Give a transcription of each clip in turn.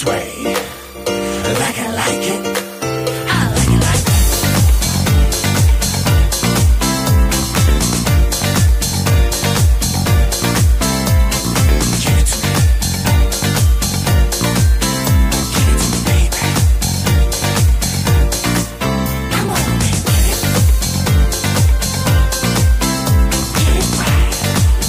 this way, like I like it. I like it like that. Give it to me. Give it to me, baby. I want to be with it. Get it right. Give it to me.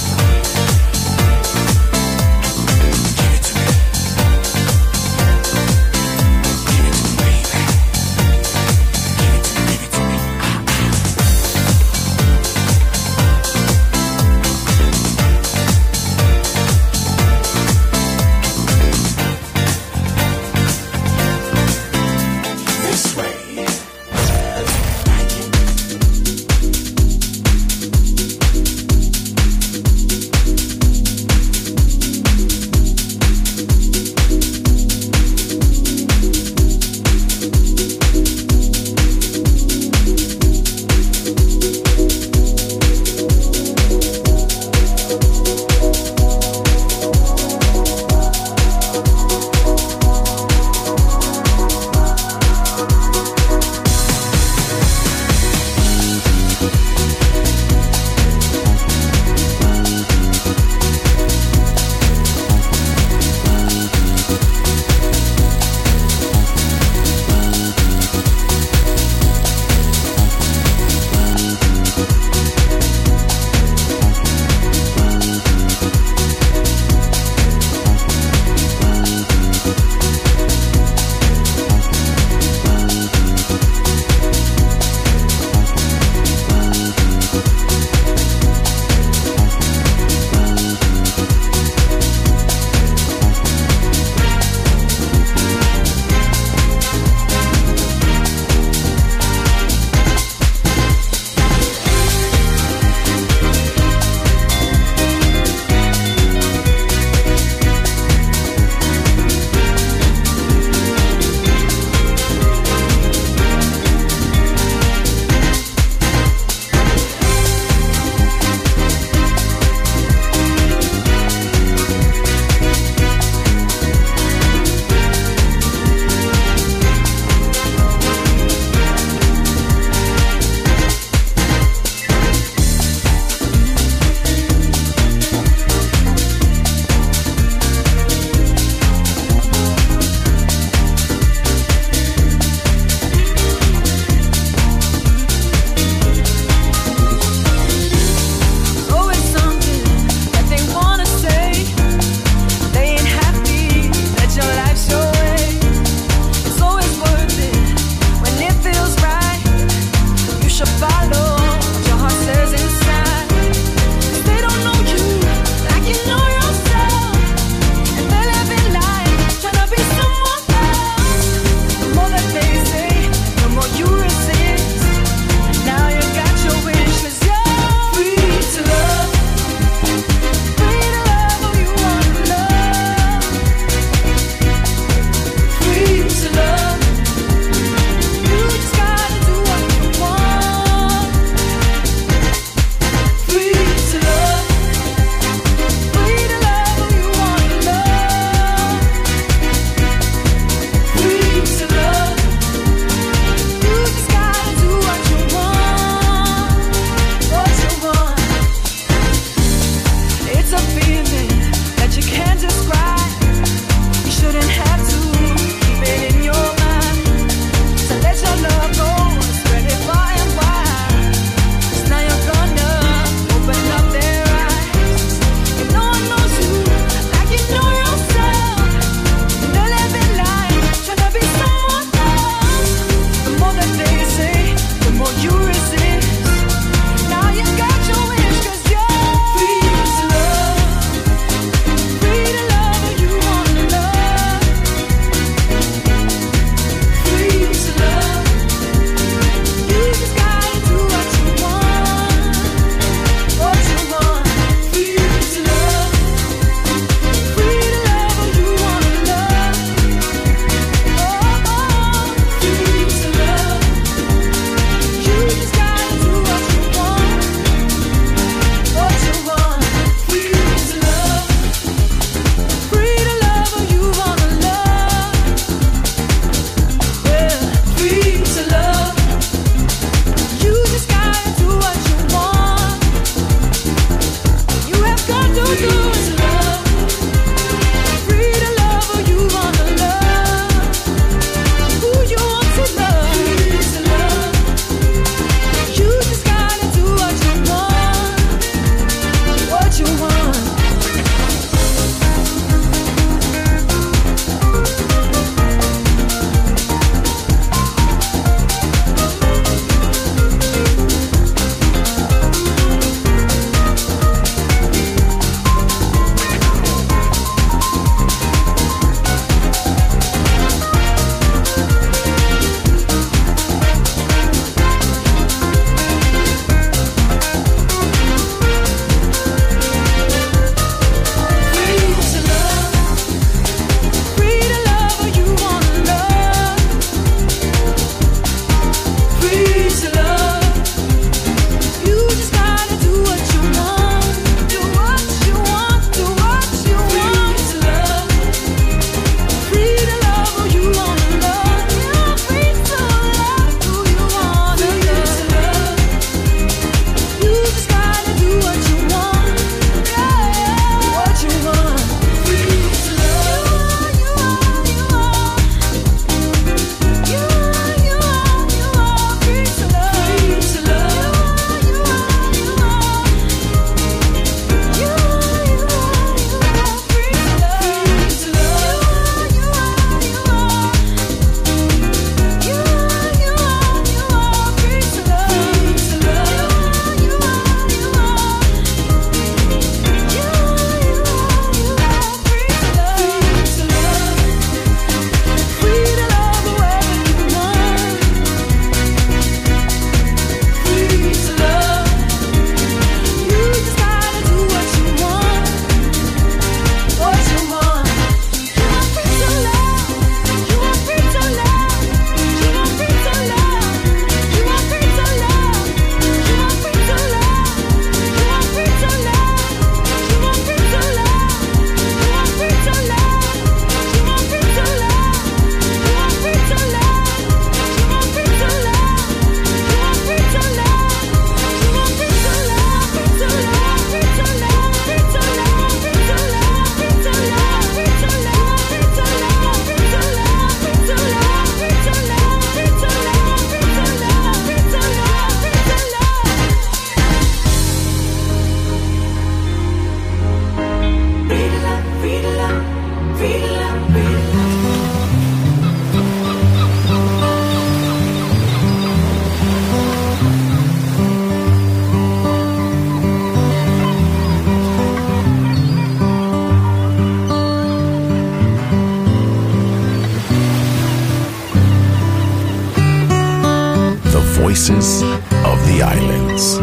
voices of the islands.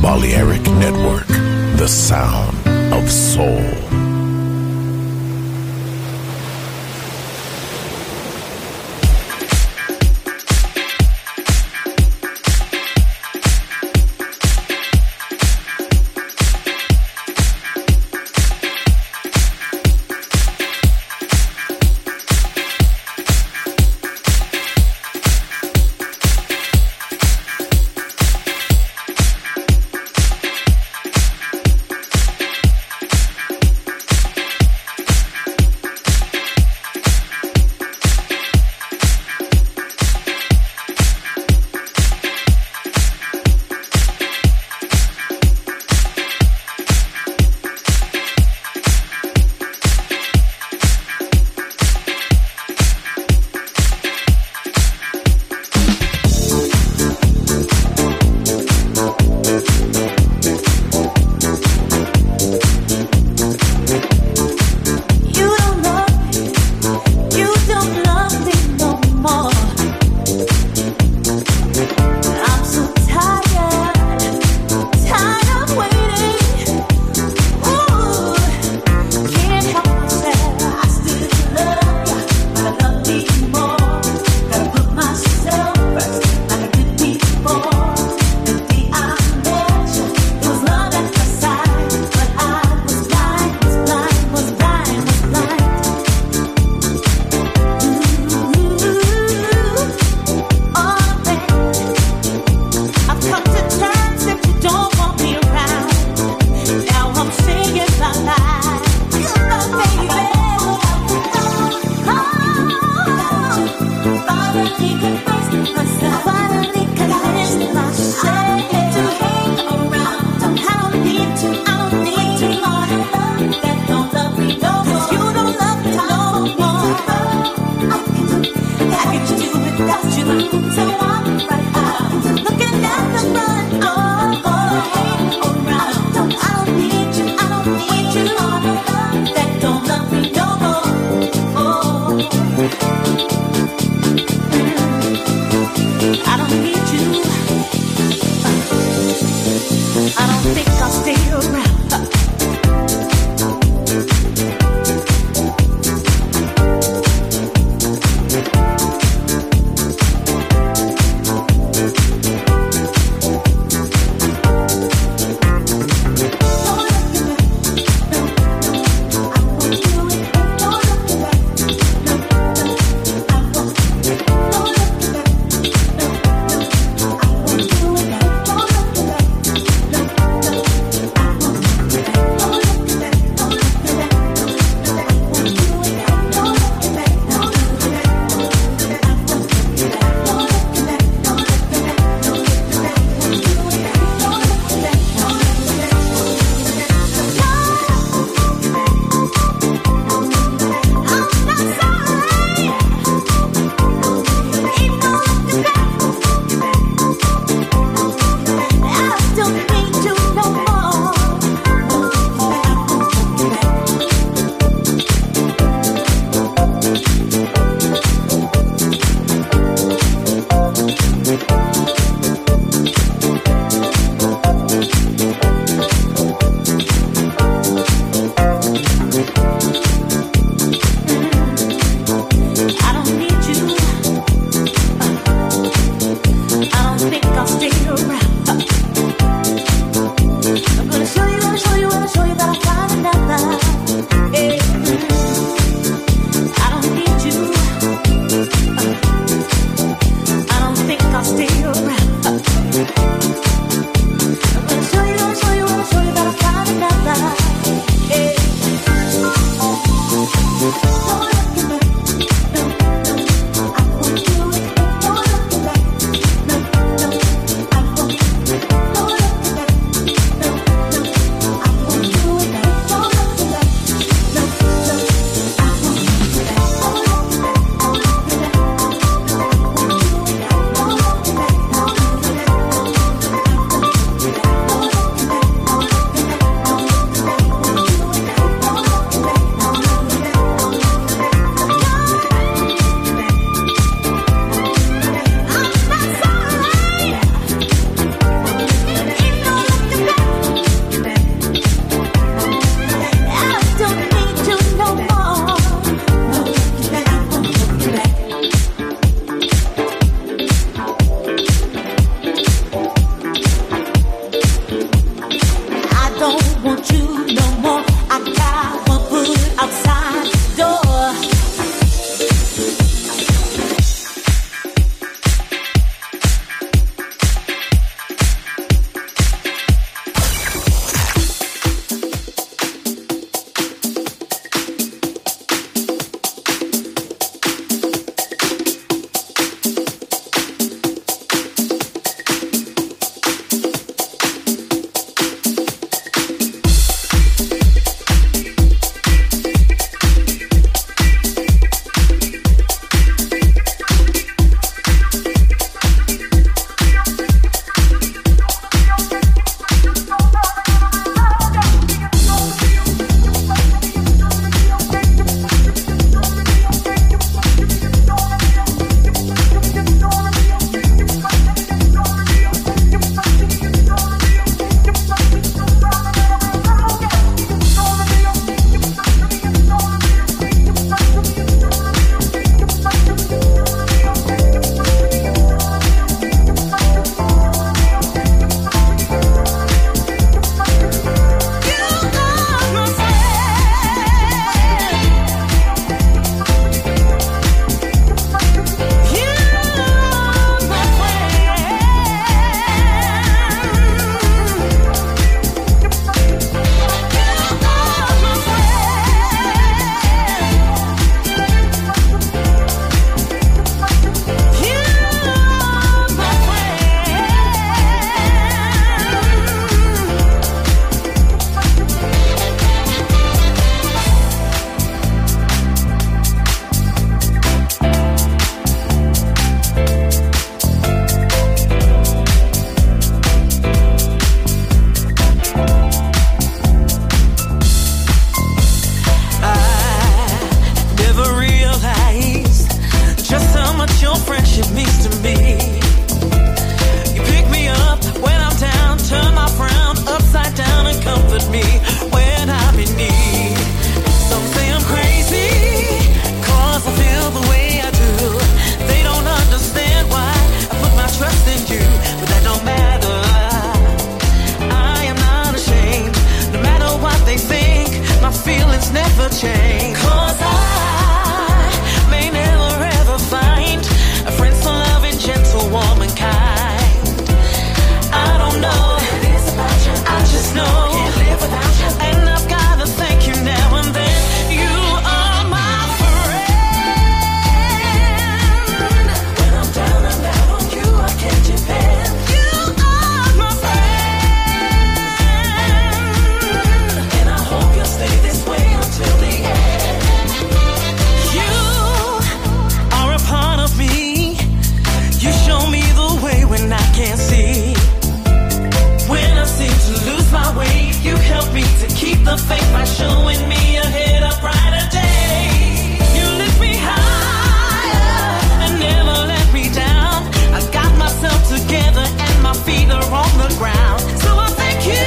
Balearic Network, the sound of soul. feet are on the ground. So I thank you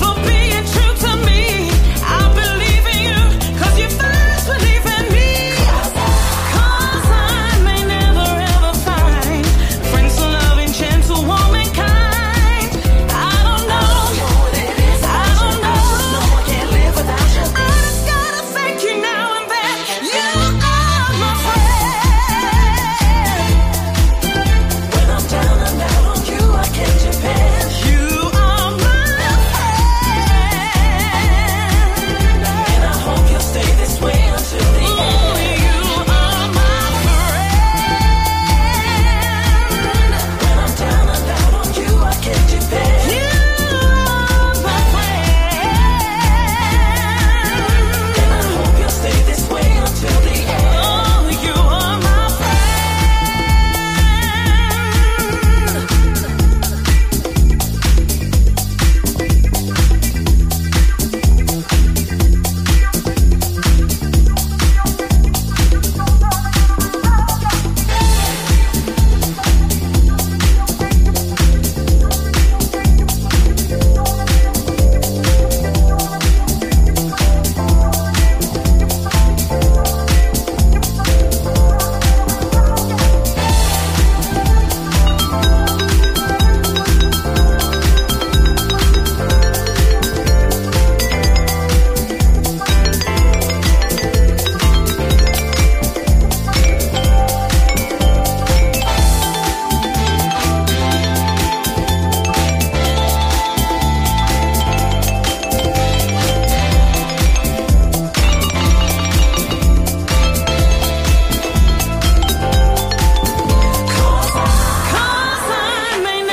for being true to me. I believe in you, cause you first believe in me. Cause I may never ever find friends to love and gentle womankind. I don't know. No one can live without you. I just gotta thank you now and then. You are my friend. When I'm down and out on you, I can depend. You are my friend. And I hope you'll stay this way until the end. You are my friend. When I'm down and out on you, I can depend. You are my friend. And I hope you'll stay this way until the end. Oh, you are my friend. Cause I may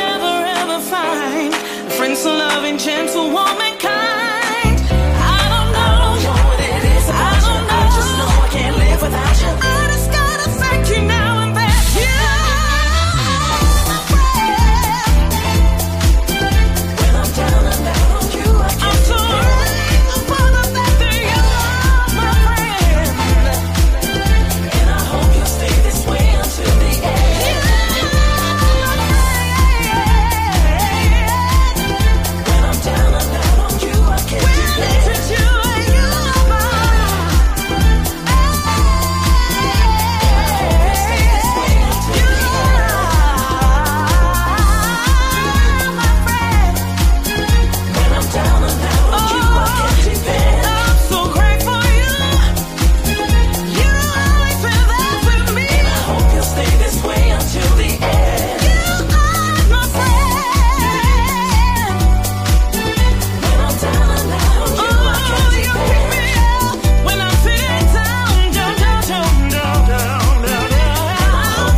never ever find friends to love and gentle womankind. I don't know what it is about you. I just know I can't live without you. I just gotta thank you now and then. You are my friend. When I'm down and out on you, I can depend. For the fact that you are my friend. And I hope you'll stay this way until the end. When I'm down and out on you, I can depend. When I'm down and out on you, I can depend. I'm so grateful you. You always been there with me. And I hope you'll stay this way until the end. You are my friend. When I'm down and out on you, I can depend. When I'm feeling down. And I hope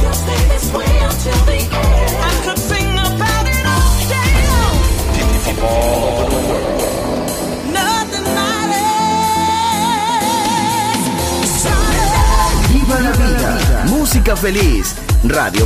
you'll stay this way until the end. I could sing about it all day long. Nothing matters. Viva la vida. Música feliz. Radio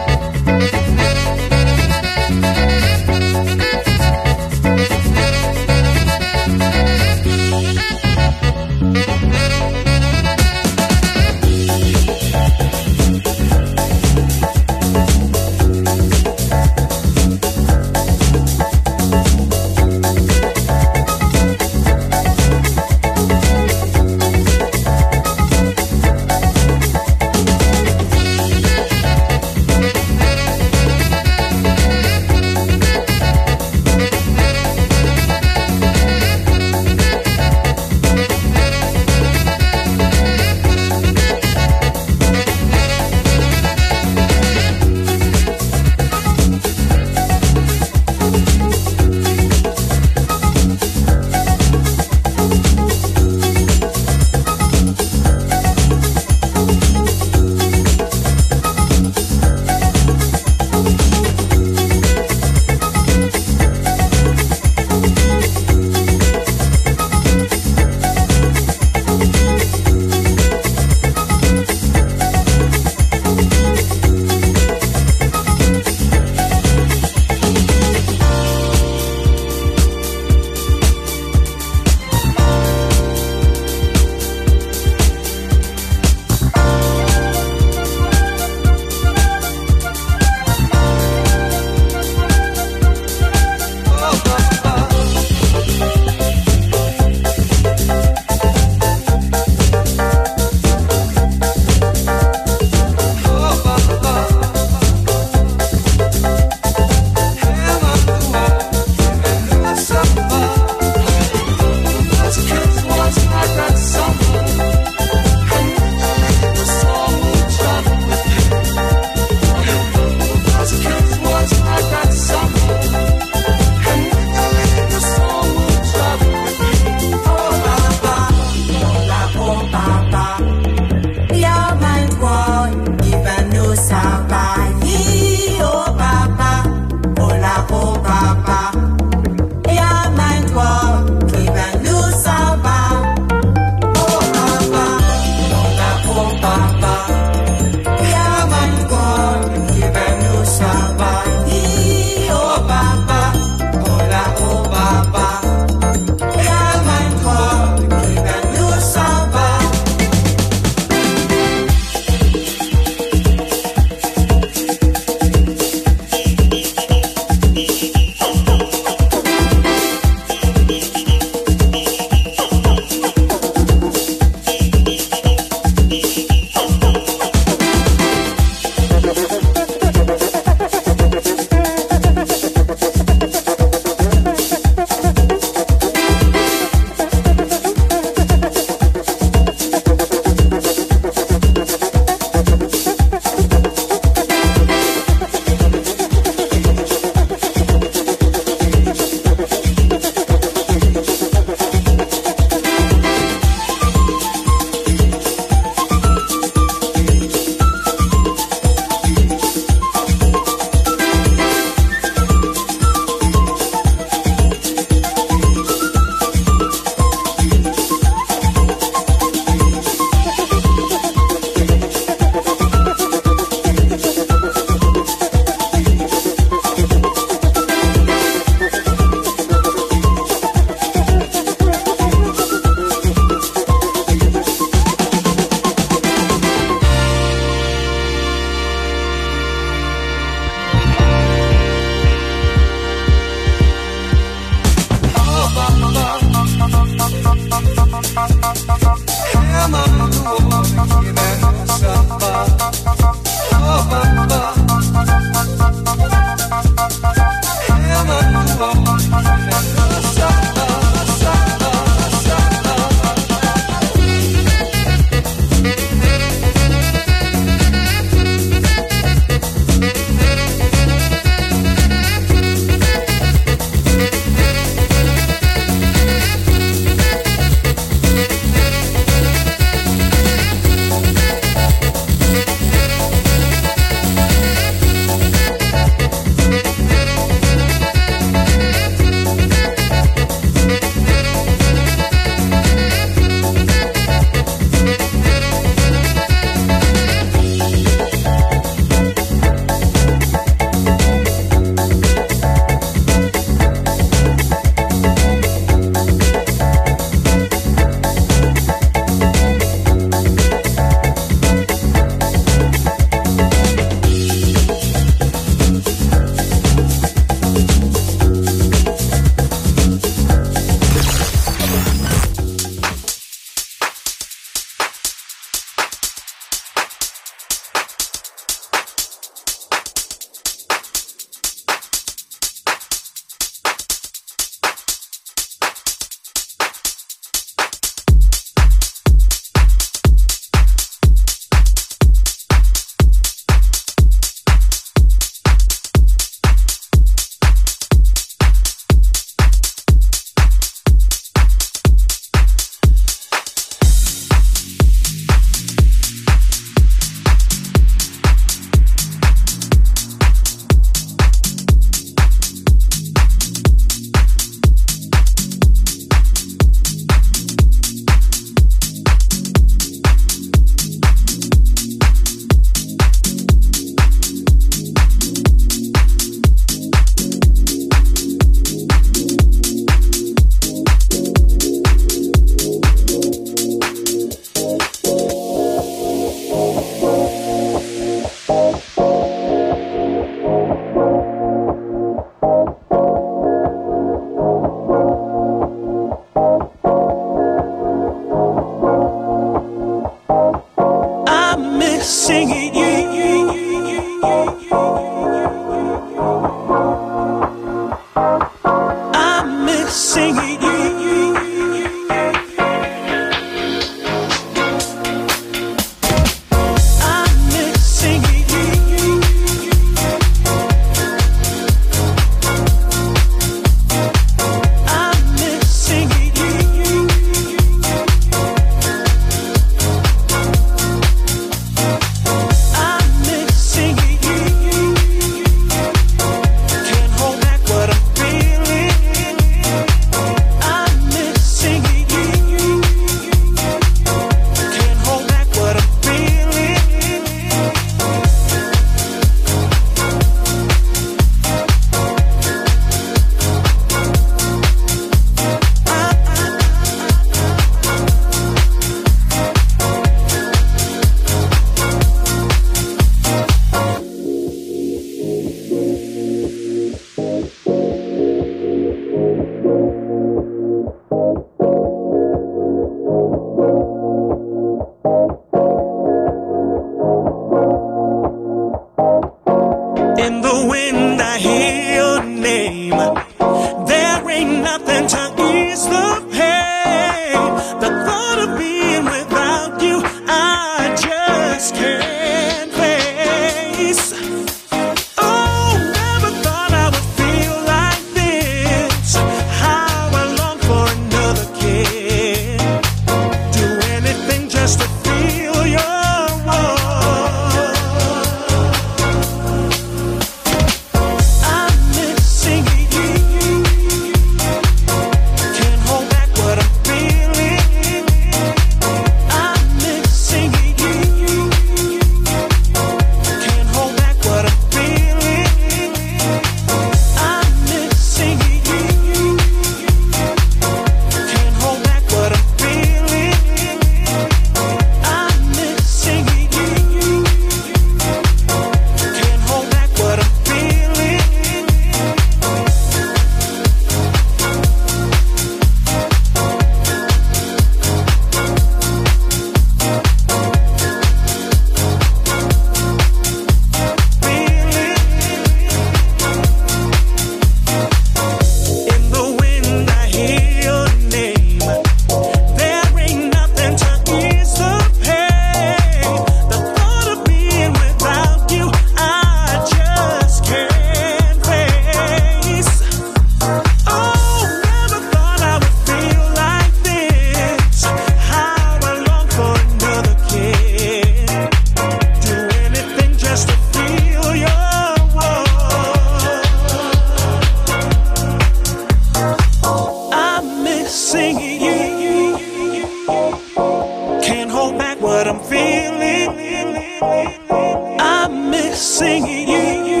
I miss singing you.